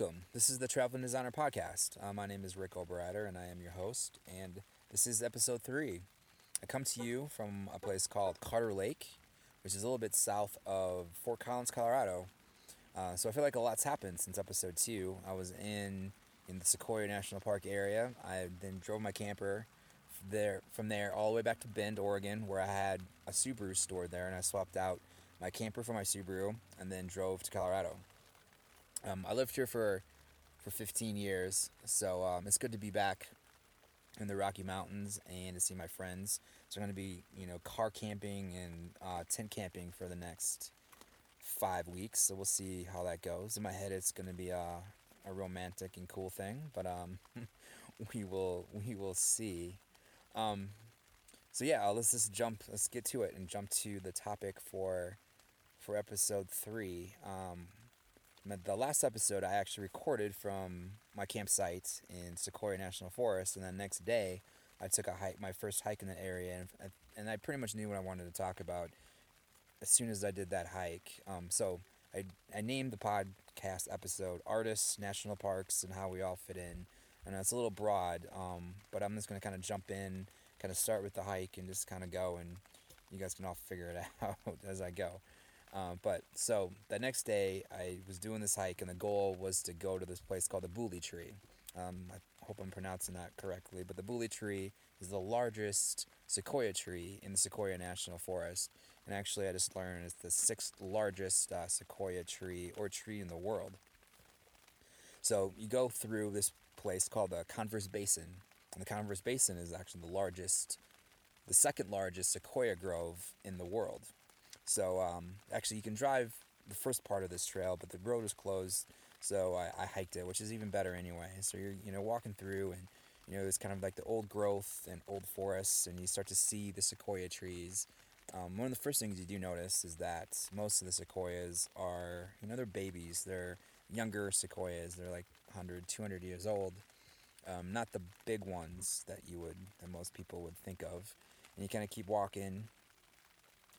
Welcome. This is the Traveling Designer Podcast. My name is Rick Oberrider, and I am your host. And this is episode 3. I come to you from a place called Carter Lake, which is a little bit south of Fort Collins, Colorado. So I feel like a lot's happened since episode 2. I was in the Sequoia National Park area. I then drove my camper from there all the way back to Bend, Oregon, where I had a Subaru stored there, and I swapped out my camper for my Subaru, and then drove to Colorado. I lived here for 15 years, so it's good to be back in the Rocky Mountains and to see my friends. So I'm going to be, car camping and tent camping for the next 5 weeks, so we'll see how that goes. In my head, it's going to be a romantic and cool thing, but we will see. So yeah, let's get to it and jump to the topic for episode 3. The last episode I actually recorded from my campsite in Sequoia National Forest, and the next day I took a hike, my first hike in the area, and I pretty much knew what I wanted to talk about as soon as I did that hike. So I named the podcast episode "Artists, National Parks, and How We All Fit In," and it's a little broad, but I'm just going to kind of jump in, kind of start with the hike, and just kind of go, and you guys can all figure it out as I go. So the next day I was doing this hike, and the goal was to go to this place called the Bully Tree. I hope I'm pronouncing that correctly, but the Bully Tree is the largest sequoia tree in the Sequoia National Forest. And actually I just learned it's the 6th largest sequoia tree or tree in the world. So you go through this place called the Converse Basin. And the Converse Basin is actually the 2nd largest sequoia grove in the world. So actually you can drive the first part of this trail, but the road is closed, so I hiked it, which is even better anyway. So you're walking through, and it's kind of like the old growth and old forests, and you start to see the sequoia trees. One of the first things you do notice is that most of the sequoias are, they're babies. They're younger sequoias. They're like 100, 200 years old. Not the big ones that most people would think of. And you kind of keep walking,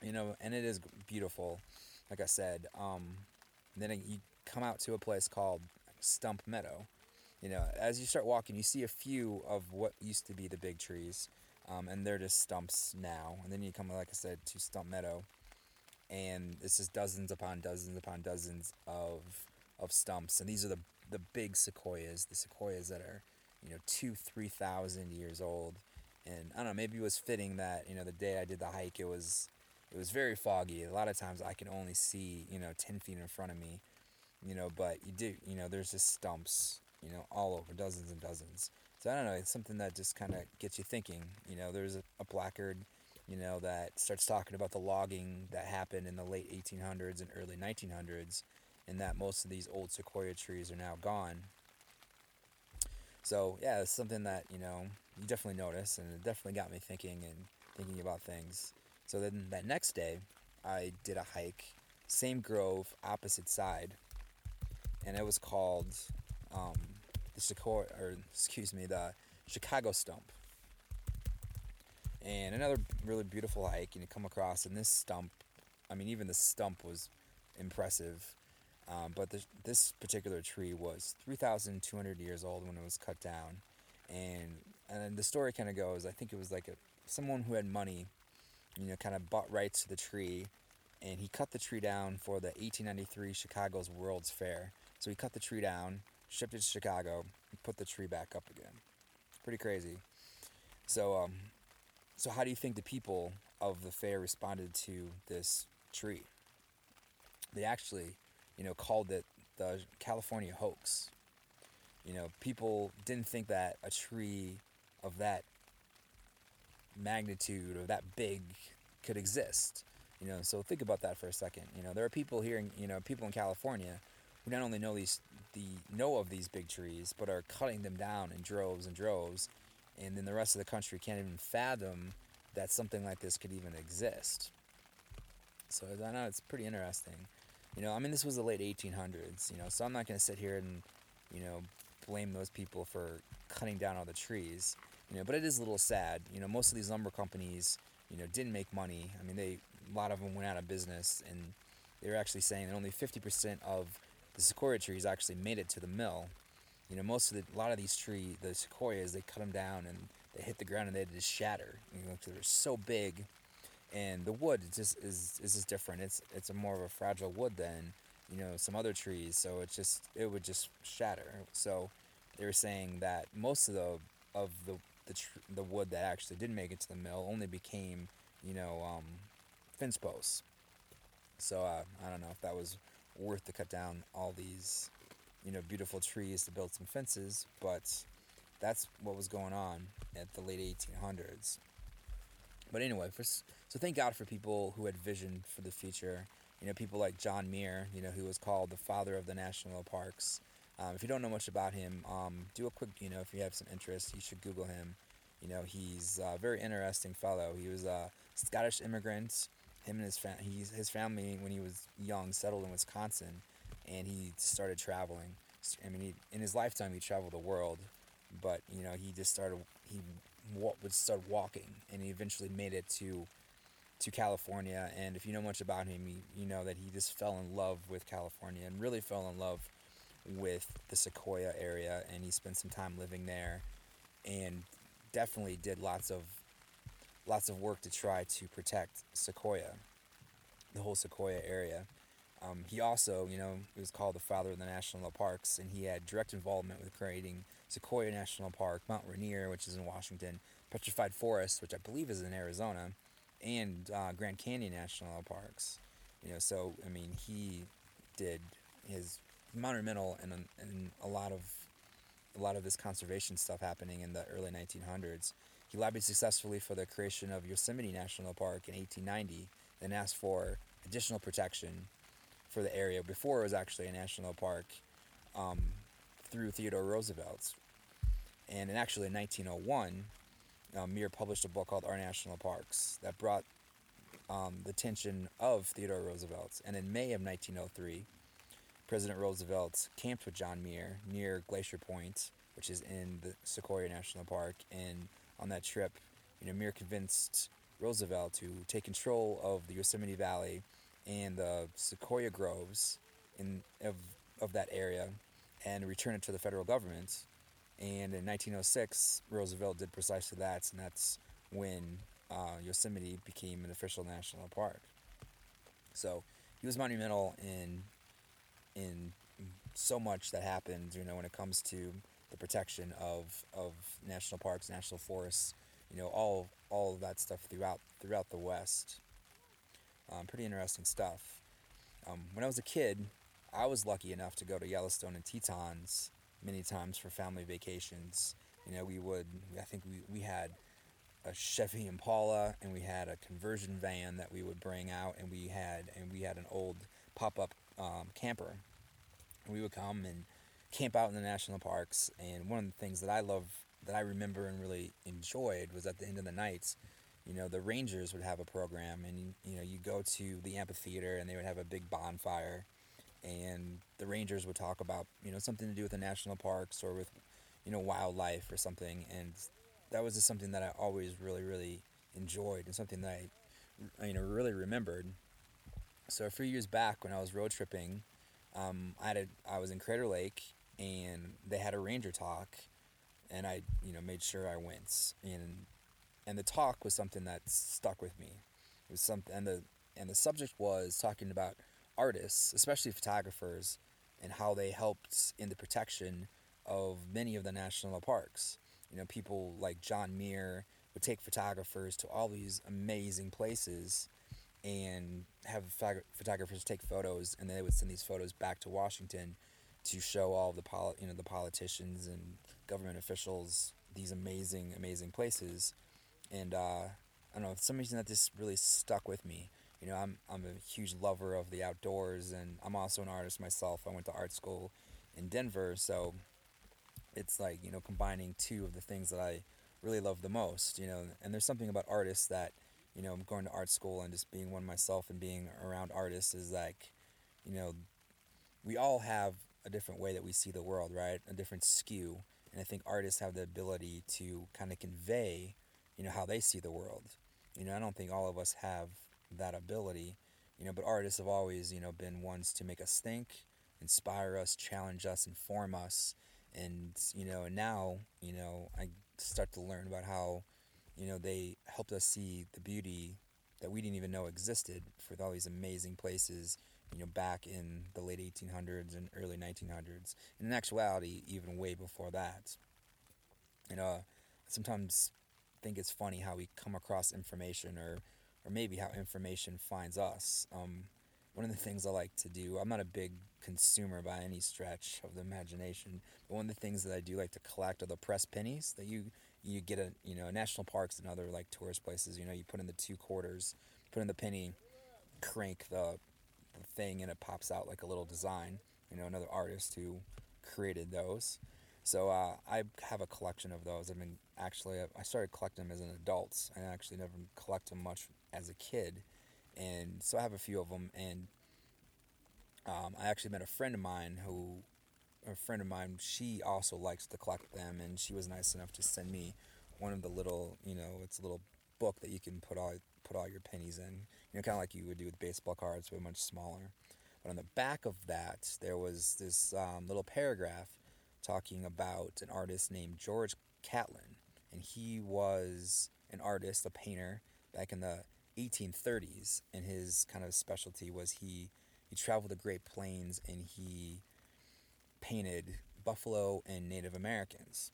and it is beautiful, like I said. Then you come out to a place called Stump Meadow. As you start walking, you see a few of what used to be the big trees, and they're just stumps now. And then you come, like I said, to Stump Meadow, and it's just dozens upon dozens upon dozens of stumps. And these are the big sequoias, the sequoias that are, 2,000-3,000 years old. And I don't know, maybe it was fitting that the day I did the hike, it was very foggy. A lot of times I could only see 10 feet in front of me, but you do, there's just stumps, all over, dozens and dozens. So I don't know, it's something that just kind of gets you thinking. There's a placard, that starts talking about the logging that happened in the late 1800s and early 1900s, and that most of these old sequoia trees are now gone. So yeah, it's something that, you definitely notice, and it definitely got me thinking about things. So then that next day, I did a hike, same grove, opposite side, and it was called the Chicago Stump. And another really beautiful hike, and you come across, and this stump, even the stump was impressive, but this particular tree was 3,200 years old when it was cut down, and the story kind of goes, I think it was like someone who had money, kind of bought rights to the tree, and he cut the tree down for the 1893 Chicago's World's Fair. So he cut the tree down, shipped it to Chicago, and put the tree back up again. Pretty crazy. So, so how do you think the people of the fair responded to this tree? They actually, called it the California hoax. People didn't think that a tree of that magnitude or that big could exist, so think about that for a second. There are people here in, people in California who not only know of these big trees, but are cutting them down in droves and droves, and then the rest of the country can't even fathom that something like this could even exist. So I know it's pretty interesting. This was the late 1800s, so I'm not going to sit here and blame those people for cutting down all the trees. But it is a little sad. Most of these lumber companies, didn't make money. A lot of them went out of business, and they were actually saying that only 50% of the the sequoia trees actually made it to the mill. You know, a lot of these sequoias, they cut them down and they hit the ground and they just shatter. You know, because they're so big, and the wood is just different. It's a more of a fragile wood than, you know, some other trees. So it would just shatter. So they were saying that most of the wood that actually did make it to the mill only became, you know, fence posts. So I don't know if that was worth to cut down all these, you know, beautiful trees to build some fences, but that's what was going on at the late 1800s. But anyway, so thank God for people who had vision for the future. You know, people like John Muir, you know, who was called the father of the national parks. If you don't know much about him, do a quick, you know, if you have some interest, you should Google him. You know, he's a very interesting fellow. He was a Scottish immigrant. Him and his family, when he was young, settled in Wisconsin, and he started traveling. I mean, in his lifetime, he traveled the world, but, you know, he would start walking, and he eventually made it to California. And if you know much about him, you know that he just fell in love with California and really fell in love with the Sequoia area, and he spent some time living there and definitely did lots of work to try to protect Sequoia, the whole Sequoia area. He also, you know, he was called the father of the national parks, and he had direct involvement with creating Sequoia National Park, Mount Rainier, which is in Washington, Petrified Forest, which I believe is in Arizona, and Grand Canyon National Parks. You know, so, I mean, he did his monumental and a lot of this conservation stuff happening in the early 1900s. He lobbied successfully for the creation of Yosemite National Park in 1890 and asked for additional protection for the area before it was actually a national park, through Theodore Roosevelt. And actually in 1901, Muir published a book called Our National Parks that brought the attention of Theodore Roosevelt. And in May of 1903, President Roosevelt camped with John Muir near Glacier Point, which is in the Sequoia National Park. And on that trip, you know, Muir convinced Roosevelt to take control of the Yosemite Valley and the sequoia groves of that area and return it to the federal government. And in 1906, Roosevelt did precisely that, and that's when Yosemite became an official national park. So he was monumental in so much that happened, you know, when it comes to the protection of national parks, national forests, you know, all of that stuff throughout the West. Pretty interesting stuff. When I was a kid, I was lucky enough to go to Yellowstone and Tetons many times for family vacations. You know, I think we had a Chevy Impala, and we had a conversion van that we would bring out, and we had an old pop-up camper. And we would come and camp out in the national parks. And one of the things that I love, that I remember and really enjoyed, was at the end of the nights, you know, the rangers would have a program, and, you know, you go to the amphitheater and they would have a big bonfire, and the rangers would talk about, you know, something to do with the national parks or with, you know, wildlife or something. And that was just something that I always really, really enjoyed, and something that I, you know, really remembered. So a few years back, when I was road tripping, I was in Crater Lake, and they had a ranger talk, and I, you know, made sure I went. And the talk was something that stuck with me. It was something, and the subject was talking about artists, especially photographers, and how they helped in the protection of many of the national parks. You know, people like John Muir would take photographers to all these amazing places and have photographers take photos, and they would send these photos back to Washington to show all the the politicians and government officials these amazing, amazing places. And I don't know, for some reason that just really stuck with me. You know, I'm a huge lover of the outdoors, and I'm also an artist myself. I went to art school in Denver, so it's like, you know, combining two of the things that I really love the most, you know. And there's something about artists that, you know, going to art school and just being one myself and being around artists is like, you know, we all have a different way that we see the world, right? A different skew. And I think artists have the ability to kind of convey, you know, how they see the world. You know, I don't think all of us have that ability, you know, but artists have always, you know, been ones to make us think inspire us, challenge us, inform us. And now, I start to learn about how, they helped us see the beauty that we didn't even know existed with all these amazing places, back in the late 1800s and early 1900s. And in actuality, even way before that. I sometimes think it's funny how we come across information or maybe how information finds us. One of the things I like to do, I'm not a big consumer by any stretch of the imagination, but one of the things that I do like to collect are the press pennies that you get at, national parks and other like tourist places. You put in the 2 quarters, put in the penny, crank the thing, and it pops out like a little design, another artist who created those. So I have a collection of those. I started collecting them as an adult. I actually never collected them much as a kid. And so I have a few of them. And I actually met a friend of mine, she also likes to collect them. And she was nice enough to send me one of the little, it's a little book that you can put all your pennies in. Kind of like you would do with baseball cards, but much smaller. But on the back of that, there was this little paragraph talking about an artist named George Catlin. And he was an artist, a painter, back in the 1830s. And his kind of specialty was he traveled the Great Plains and he painted buffalo and Native Americans.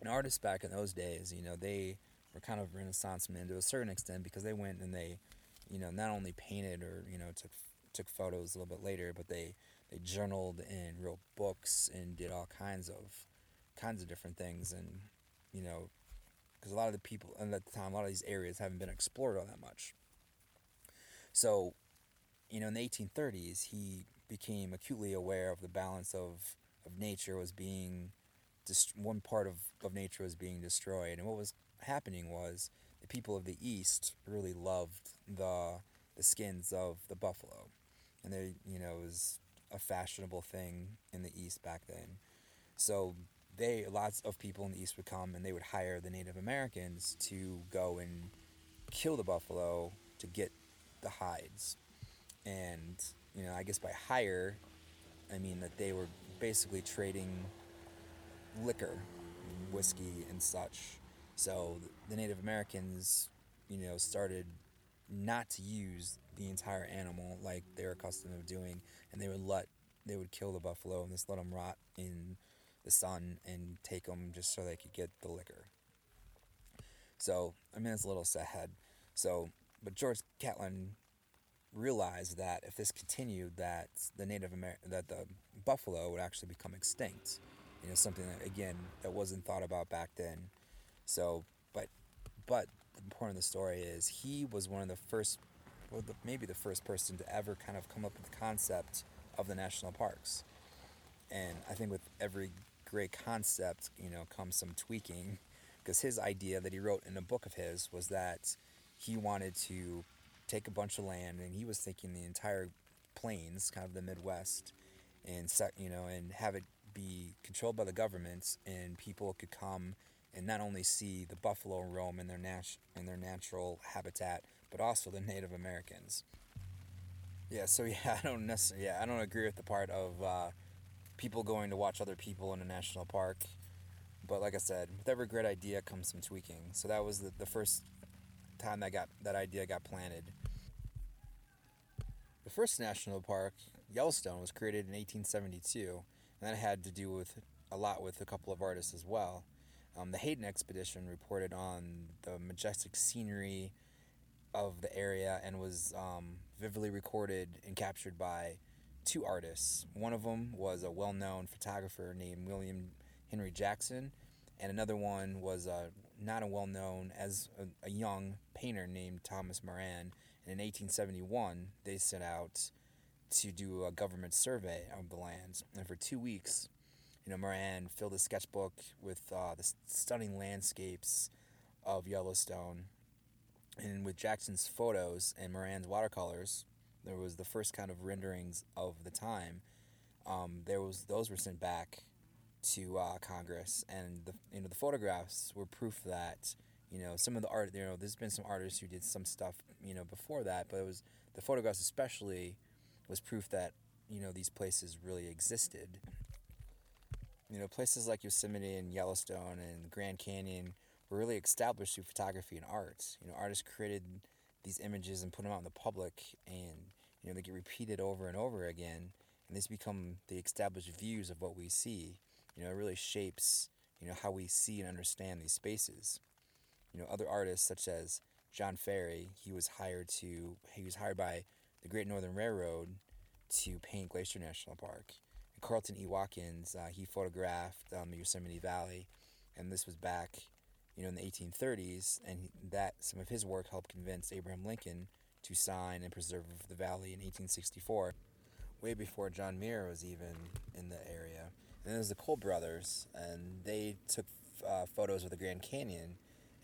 And artists back in those days, they were kind of Renaissance men to a certain extent because they went and they, not only painted or, took photos a little bit later, but they journaled and wrote books and did all kinds of different things. And, because a lot of the people at the time, a lot of these areas haven't been explored all that much. So, in the 1830s, he became acutely aware of the balance of nature was being, one part of nature was being destroyed. And what was happening was the people of the East really loved the skins of the buffalo. And they, it was a fashionable thing in the East back then. So lots of people in the East would come and they would hire the Native Americans to go and kill the buffalo to get the hides. And, I guess by hire, I mean that they were basically trading liquor, whiskey and such. So the Native Americans, started not to use the entire animal like they're accustomed to doing, and they would kill the buffalo and just let them rot in the sun and take them just so they could get the liquor. So it's a little sad. But George Catlin realized that if this continued, that the buffalo would actually become extinct. Something that again that wasn't thought about back then. So, but the point of the story is he was one of the first, well, maybe the first person to ever kind of come up with the concept of the national parks. And I think with every great concept, comes some tweaking, because his idea that he wrote in a book of his was that he wanted to take a bunch of land, and he was thinking the entire plains, kind of the Midwest, and set, and have it be controlled by the government, and people could come and not only see the buffalo roam in their natural habitat, but also the Native Americans. Yeah, so I don't agree with the part of people going to watch other people in a national park. But like I said, with every great idea comes some tweaking. So that was the first time that idea got planted. The first national park, Yellowstone, was created in 1872, and that had to do with a lot with a couple of artists as well. The Hayden Expedition reported on the majestic scenery of the area and was vividly recorded and captured by 2 artists. One of them was a well-known photographer named William Henry Jackson, and another one was a young painter named Thomas Moran. And in 1871, they set out to do a government survey of the land, and for 2 weeks, Moran filled his sketchbook with the stunning landscapes of Yellowstone. And with Jackson's photos and Moran's watercolors, there was the first kind of renderings of the time. Those were sent back to Congress, and the photographs were proof that some of the art. There's been some artists who did some stuff before that, but the photographs especially was proof that you know, these places really existed. You know, places like Yosemite and Yellowstone and the Grand Canyon were really established through photography and art. You know, artists created these images and put them out in the public, and, you know, they get repeated over and over again, and these become the established views of what we see. You know, it really shapes, you know, how we see and understand these spaces. You know, other artists such as John Ferry, he was hired by the Great Northern Railroad to paint Glacier National Park. And Carlton E. Watkins, he photographed the Yosemite Valley, and this was back, you know, in the 1830s, and that some of his work helped convince Abraham Lincoln to sign and preserve the valley in 1864, way before John Muir was even in the area. And then there's the Cole brothers, and they took photos of the Grand Canyon,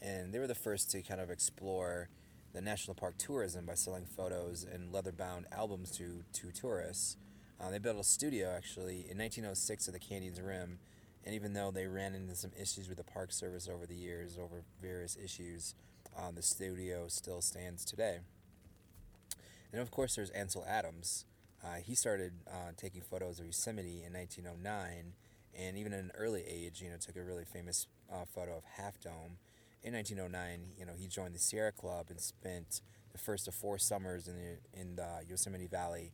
and they were the first to kind of explore the national park tourism by selling photos and leather-bound albums to tourists. They built a studio, actually, in 1906 at the Canyon's Rim, and even though they ran into some issues with the Park Service over the years, over various issues, the studio still stands today. And, of course, there's Ansel Adams. He started taking photos of Yosemite in 1909, and even at an early age, you know, took a really famous photo of Half Dome. In 1909, you know, he joined the Sierra Club and spent the first of 4 summers in the Yosemite Valley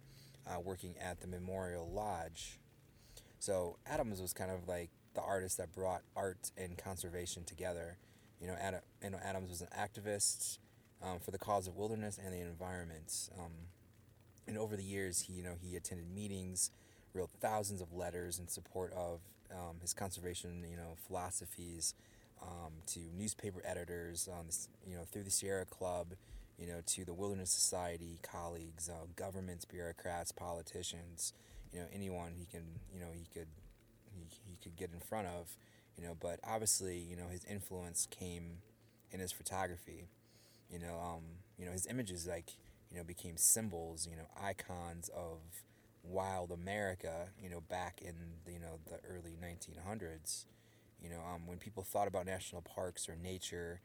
working at the Memorial Lodge. So Adams was kind of like the artist that brought art and conservation together. You know, Adams was an activist for the cause of wilderness and the environment. And over the years, he attended meetings, wrote thousands of letters in support of his conservation, philosophies, to newspaper editors, through the Sierra Club, to the Wilderness Society colleagues, governments, bureaucrats, politicians, anyone he could get in front of, but obviously, his influence came in his photography, his images became symbols, icons of wild America, back in, the early 1900s. When people thought about national parks or nature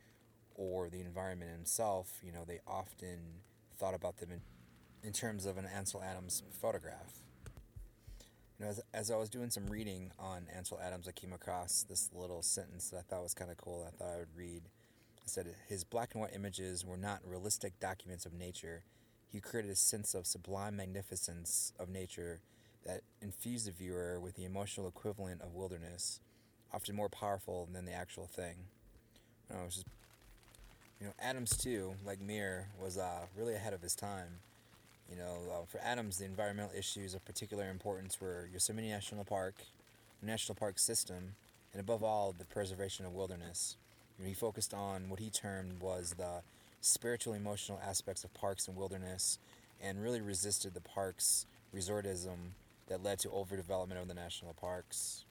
or the environment itself, they often thought about them in terms of an Ansel Adams photograph. As I was doing some reading on Ansel Adams, I came across this little sentence that I thought was kind of cool. I thought I would read. It said, "His black and white images were not realistic documents of nature. He created a sense of sublime magnificence of nature that infused the viewer with the emotional equivalent of wilderness, often more powerful than the actual thing." Adams too, like Muir, was really ahead of his time. For Adams, the environmental issues of particular importance were Yosemite National Park, the national park system, and above all, the preservation of wilderness. He focused on what he termed was the spiritual, emotional aspects of parks and wilderness, and really resisted the parks' resortism that led to overdevelopment of the national parks.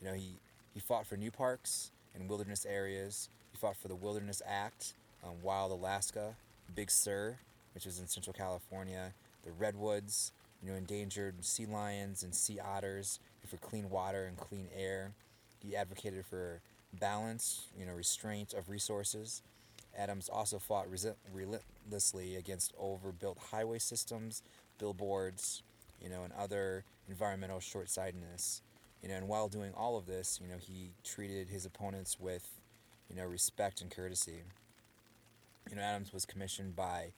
He fought for new parks and wilderness areas. He fought for the Wilderness Act, Wild Alaska, Big Sur, which is in Central California, the redwoods, endangered sea lions and sea otters, and for clean water and clean air. He advocated for balance, restraint of resources. Adams also fought relentlessly against overbuilt highway systems, billboards, and other environmental short-sightedness. And while doing all of this, he treated his opponents with, respect and courtesy. Adams was commissioned by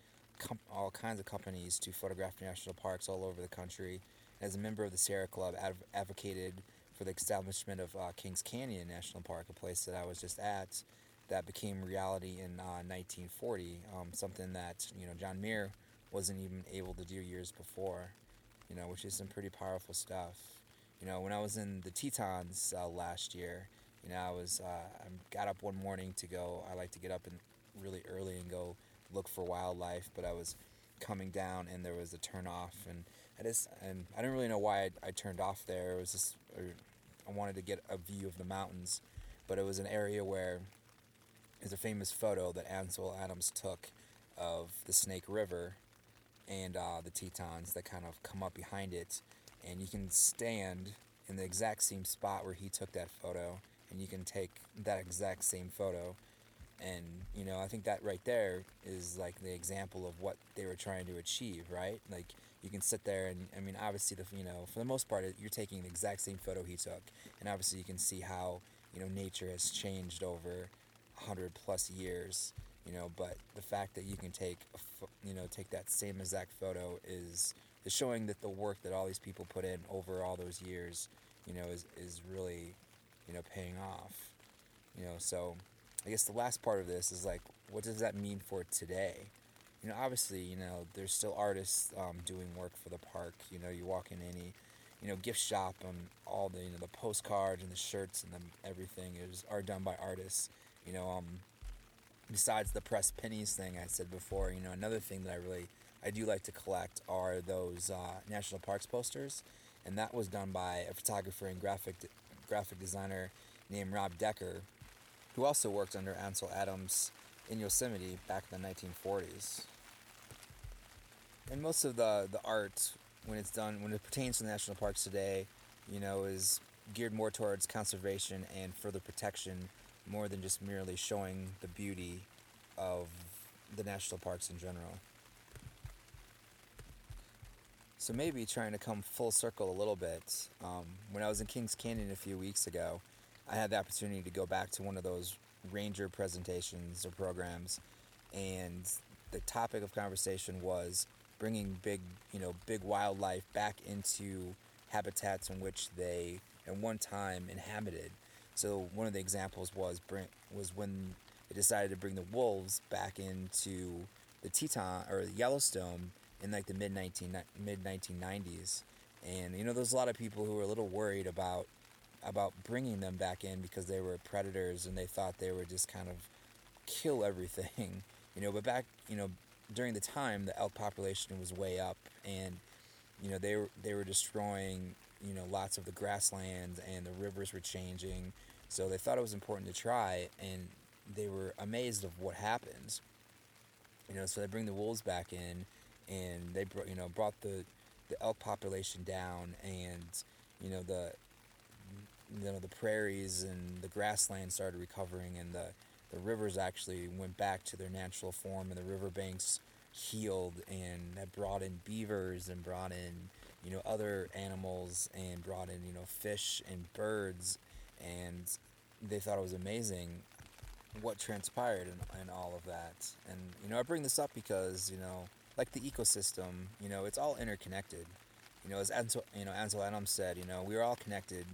all kinds of companies to photograph national parks all over the country. As a member of the Sierra Club, advocated for the establishment of Kings Canyon National Park, a place that I was just at, that became reality in 1940, something that, John Muir wasn't even able to do years before, which is some pretty powerful stuff. When I was in the Tetons last year, I got up one morning to go. I like to get up really early and go look for wildlife, but I was coming down and there was a turn off, and I didn't really know why I turned off there. It was just I wanted to get a view of the mountains, but it was an area where there's a famous photo that Ansel Adams took of the Snake River and the Tetons that kind of come up behind it. And you can stand in the exact same spot where he took that photo, and you can take that exact same photo. And, I think that right there is like the example of what they were trying to achieve, right? Like, you can sit there and, I mean, obviously, for the most part, you're taking the exact same photo he took. And obviously you can see how, nature has changed over 100 plus years, but the fact that you can take, take that same exact photo is showing that the work that all these people put in over all those years, is really, paying off, so I guess the last part of this is like, what does that mean for today? Obviously, there's still artists doing work for the park. You walk in any, gift shop and all the, the postcards and the shirts and the everything are done by artists. Besides the pressed pennies thing I said before, another thing that I do like to collect are those National Parks posters, and that was done by a photographer and graphic designer named Rob Decker, who also worked under Ansel Adams in Yosemite back in the 1940s. And most of the art, when it pertains to the national parks today, is geared more towards conservation and further protection, more than just merely showing the beauty of the national parks in general. So maybe trying to come full circle a little bit, when I was in Kings Canyon a few weeks ago, I had the opportunity to go back to one of those ranger presentations or programs, and the topic of conversation was bringing big wildlife back into habitats in which they at one time inhabited. So one of the examples was when they decided to bring the wolves back into the Teton or Yellowstone in like the mid 1990s, and there's a lot of people who were a little worried about bringing them back in because they were predators and they thought they would just kind of kill everything, but back, during the time the elk population was way up, and they were destroying lots of the grasslands, and the rivers were changing, so they thought it was important to try, and they were amazed of what happens. So they bring the wolves back in, and they brought the elk population down, and the prairies and the grasslands started recovering, and the rivers actually went back to their natural form, and the riverbanks healed, and that brought in beavers and brought in other animals and brought in fish and birds, and they thought it was amazing what transpired and all of that. And I bring this up because like the ecosystem, it's all interconnected. As Ansel Adams said, we are all connected.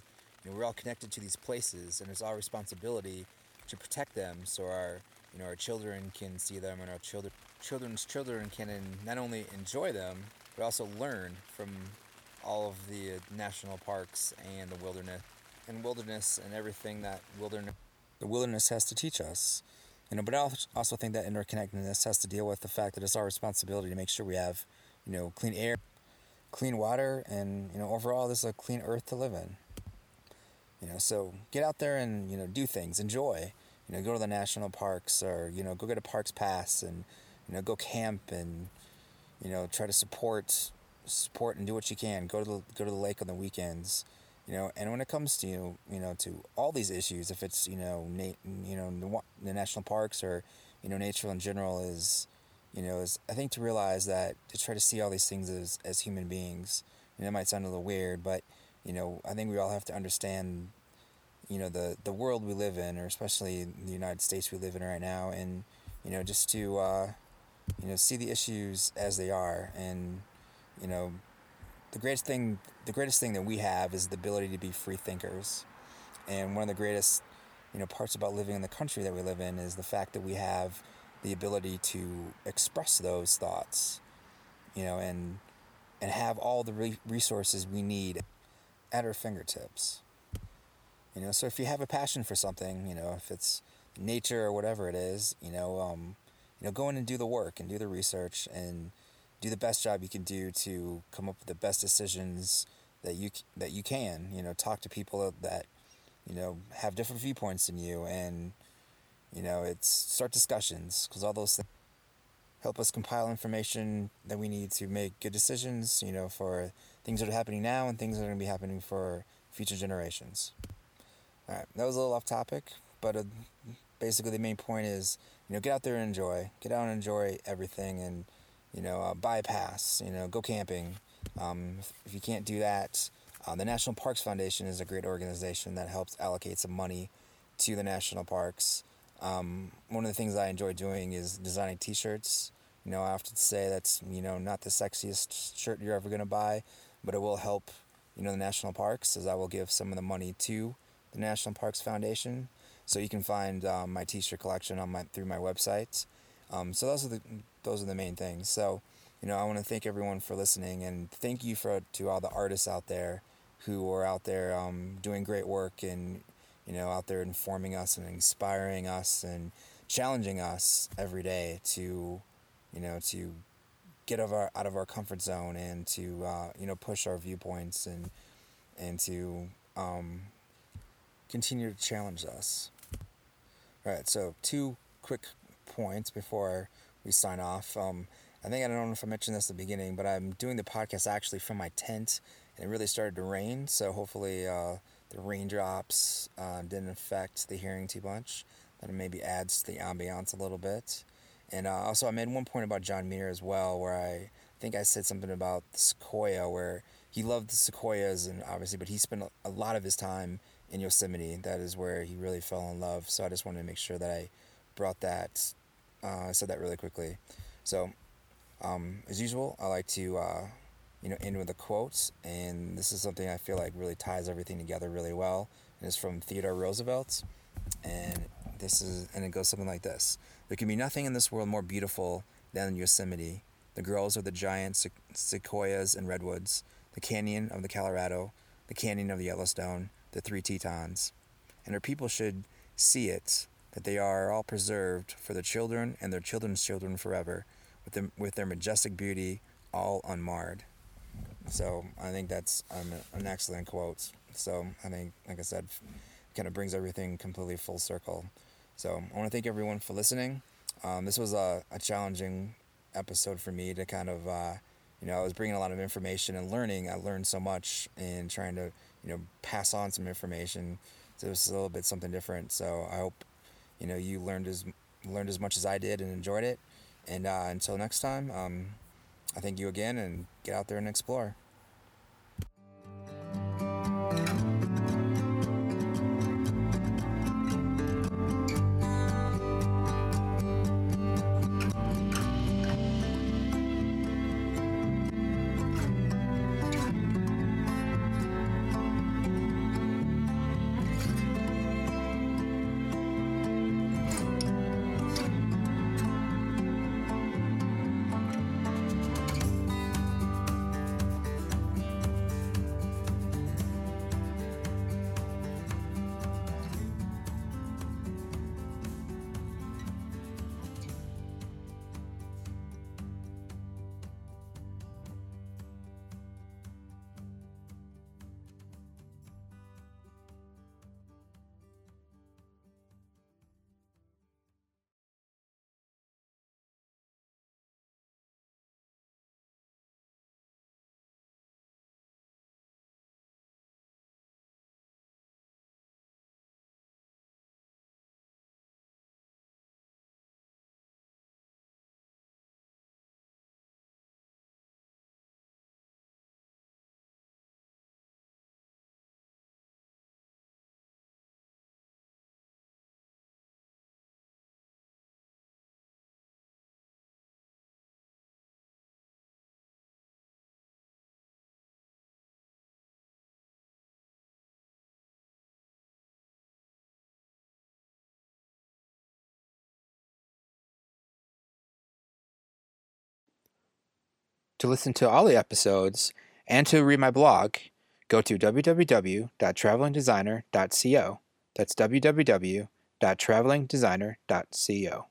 We're all connected to these places, and it's our responsibility to protect them, so our our children can see them, and our children's children can not only enjoy them but also learn from all of the national parks and the wilderness and everything that the wilderness has to teach us. But I also think that interconnectedness has to deal with the fact that it's our responsibility to make sure we have clean air, clean water, and overall this is a clean earth to live in. So get out there and do things, enjoy. Go to the national parks, or go get a parks pass, and go camp, and try to support and do what you can. Go to the lake on the weekends. And when it comes to to all these issues, if it's the national parks or nature in general, is I think to realize that, to try to see all these things as human beings. It might sound a little weird, but I think we all have to understand, the world we live in, or especially the United States we live in right now, and, just to, see the issues as they are. And, the greatest thing that we have is the ability to be free thinkers. And one of the greatest, parts about living in the country that we live in is the fact that we have the ability to express those thoughts, and have all the resources we need at our fingertips. So if you have a passion for something, if it's nature or whatever it is, go in and do the work and do the research and do the best job you can do to come up with the best decisions that you can. Talk to people that have different viewpoints than you, and it's start discussions, because all those things help us compile information that we need to make good decisions, for things that are happening now and things that are going to be happening for future generations. All right, that was a little off topic, but basically the main point is, get out there and enjoy. Get out and enjoy everything, and, bypass, go camping. If you can't do that, the National Parks Foundation is a great organization that helps allocate some money to the national parks. One of the things I enjoy doing is designing t-shirts. I often say that's, not the sexiest shirt you're ever going to buy, but it will help, the national parks, as I will give some of the money to the National Parks Foundation. So you can find my t-shirt collection through my website. So those are the main things. So, I want to thank everyone for listening, and thank you to all the artists out there who are out there doing great work, and, out there informing us and inspiring us and challenging us every day to, to get out of our comfort zone, and to, push our viewpoints, and to continue to challenge us. All right, so 2 quick points before we sign off. I don't know if I mentioned this at the beginning, but I'm doing the podcast actually from my tent, and it really started to rain, so hopefully the raindrops didn't affect the hearing too much. That maybe adds to the ambiance a little bit. And also, I made one point about John Muir as well, where I think I said something about the sequoia, where he loved the sequoias, and obviously, but he spent a lot of his time in Yosemite. That is where he really fell in love. So I just wanted to make sure that I brought that. I said that really quickly. So, as usual, I like to, end with a quote, and this is something I feel like really ties everything together really well. And it's from Theodore Roosevelt, and it goes something like this. There can be nothing in this world more beautiful than Yosemite, the groves of the giant sequoias and redwoods, the canyon of the Colorado, the canyon of the Yellowstone, the 3 Tetons. And our people should see it, that they are all preserved for their children and their children's children forever, with their majestic beauty all unmarred. So I think that's an excellent quote. So I think, like I said, kind of brings everything completely full circle. So I want to thank everyone for listening. This was a challenging episode for me to kind of, I was bringing a lot of information and learning. I learned so much in trying to, pass on some information. So this is a little bit something different. So I hope, you learned as much as I did and enjoyed it. And until next time, I thank you again, and get out there and explore. To listen to all the episodes and to read my blog, go to www.travelingdesigner.co. That's www.travelingdesigner.co.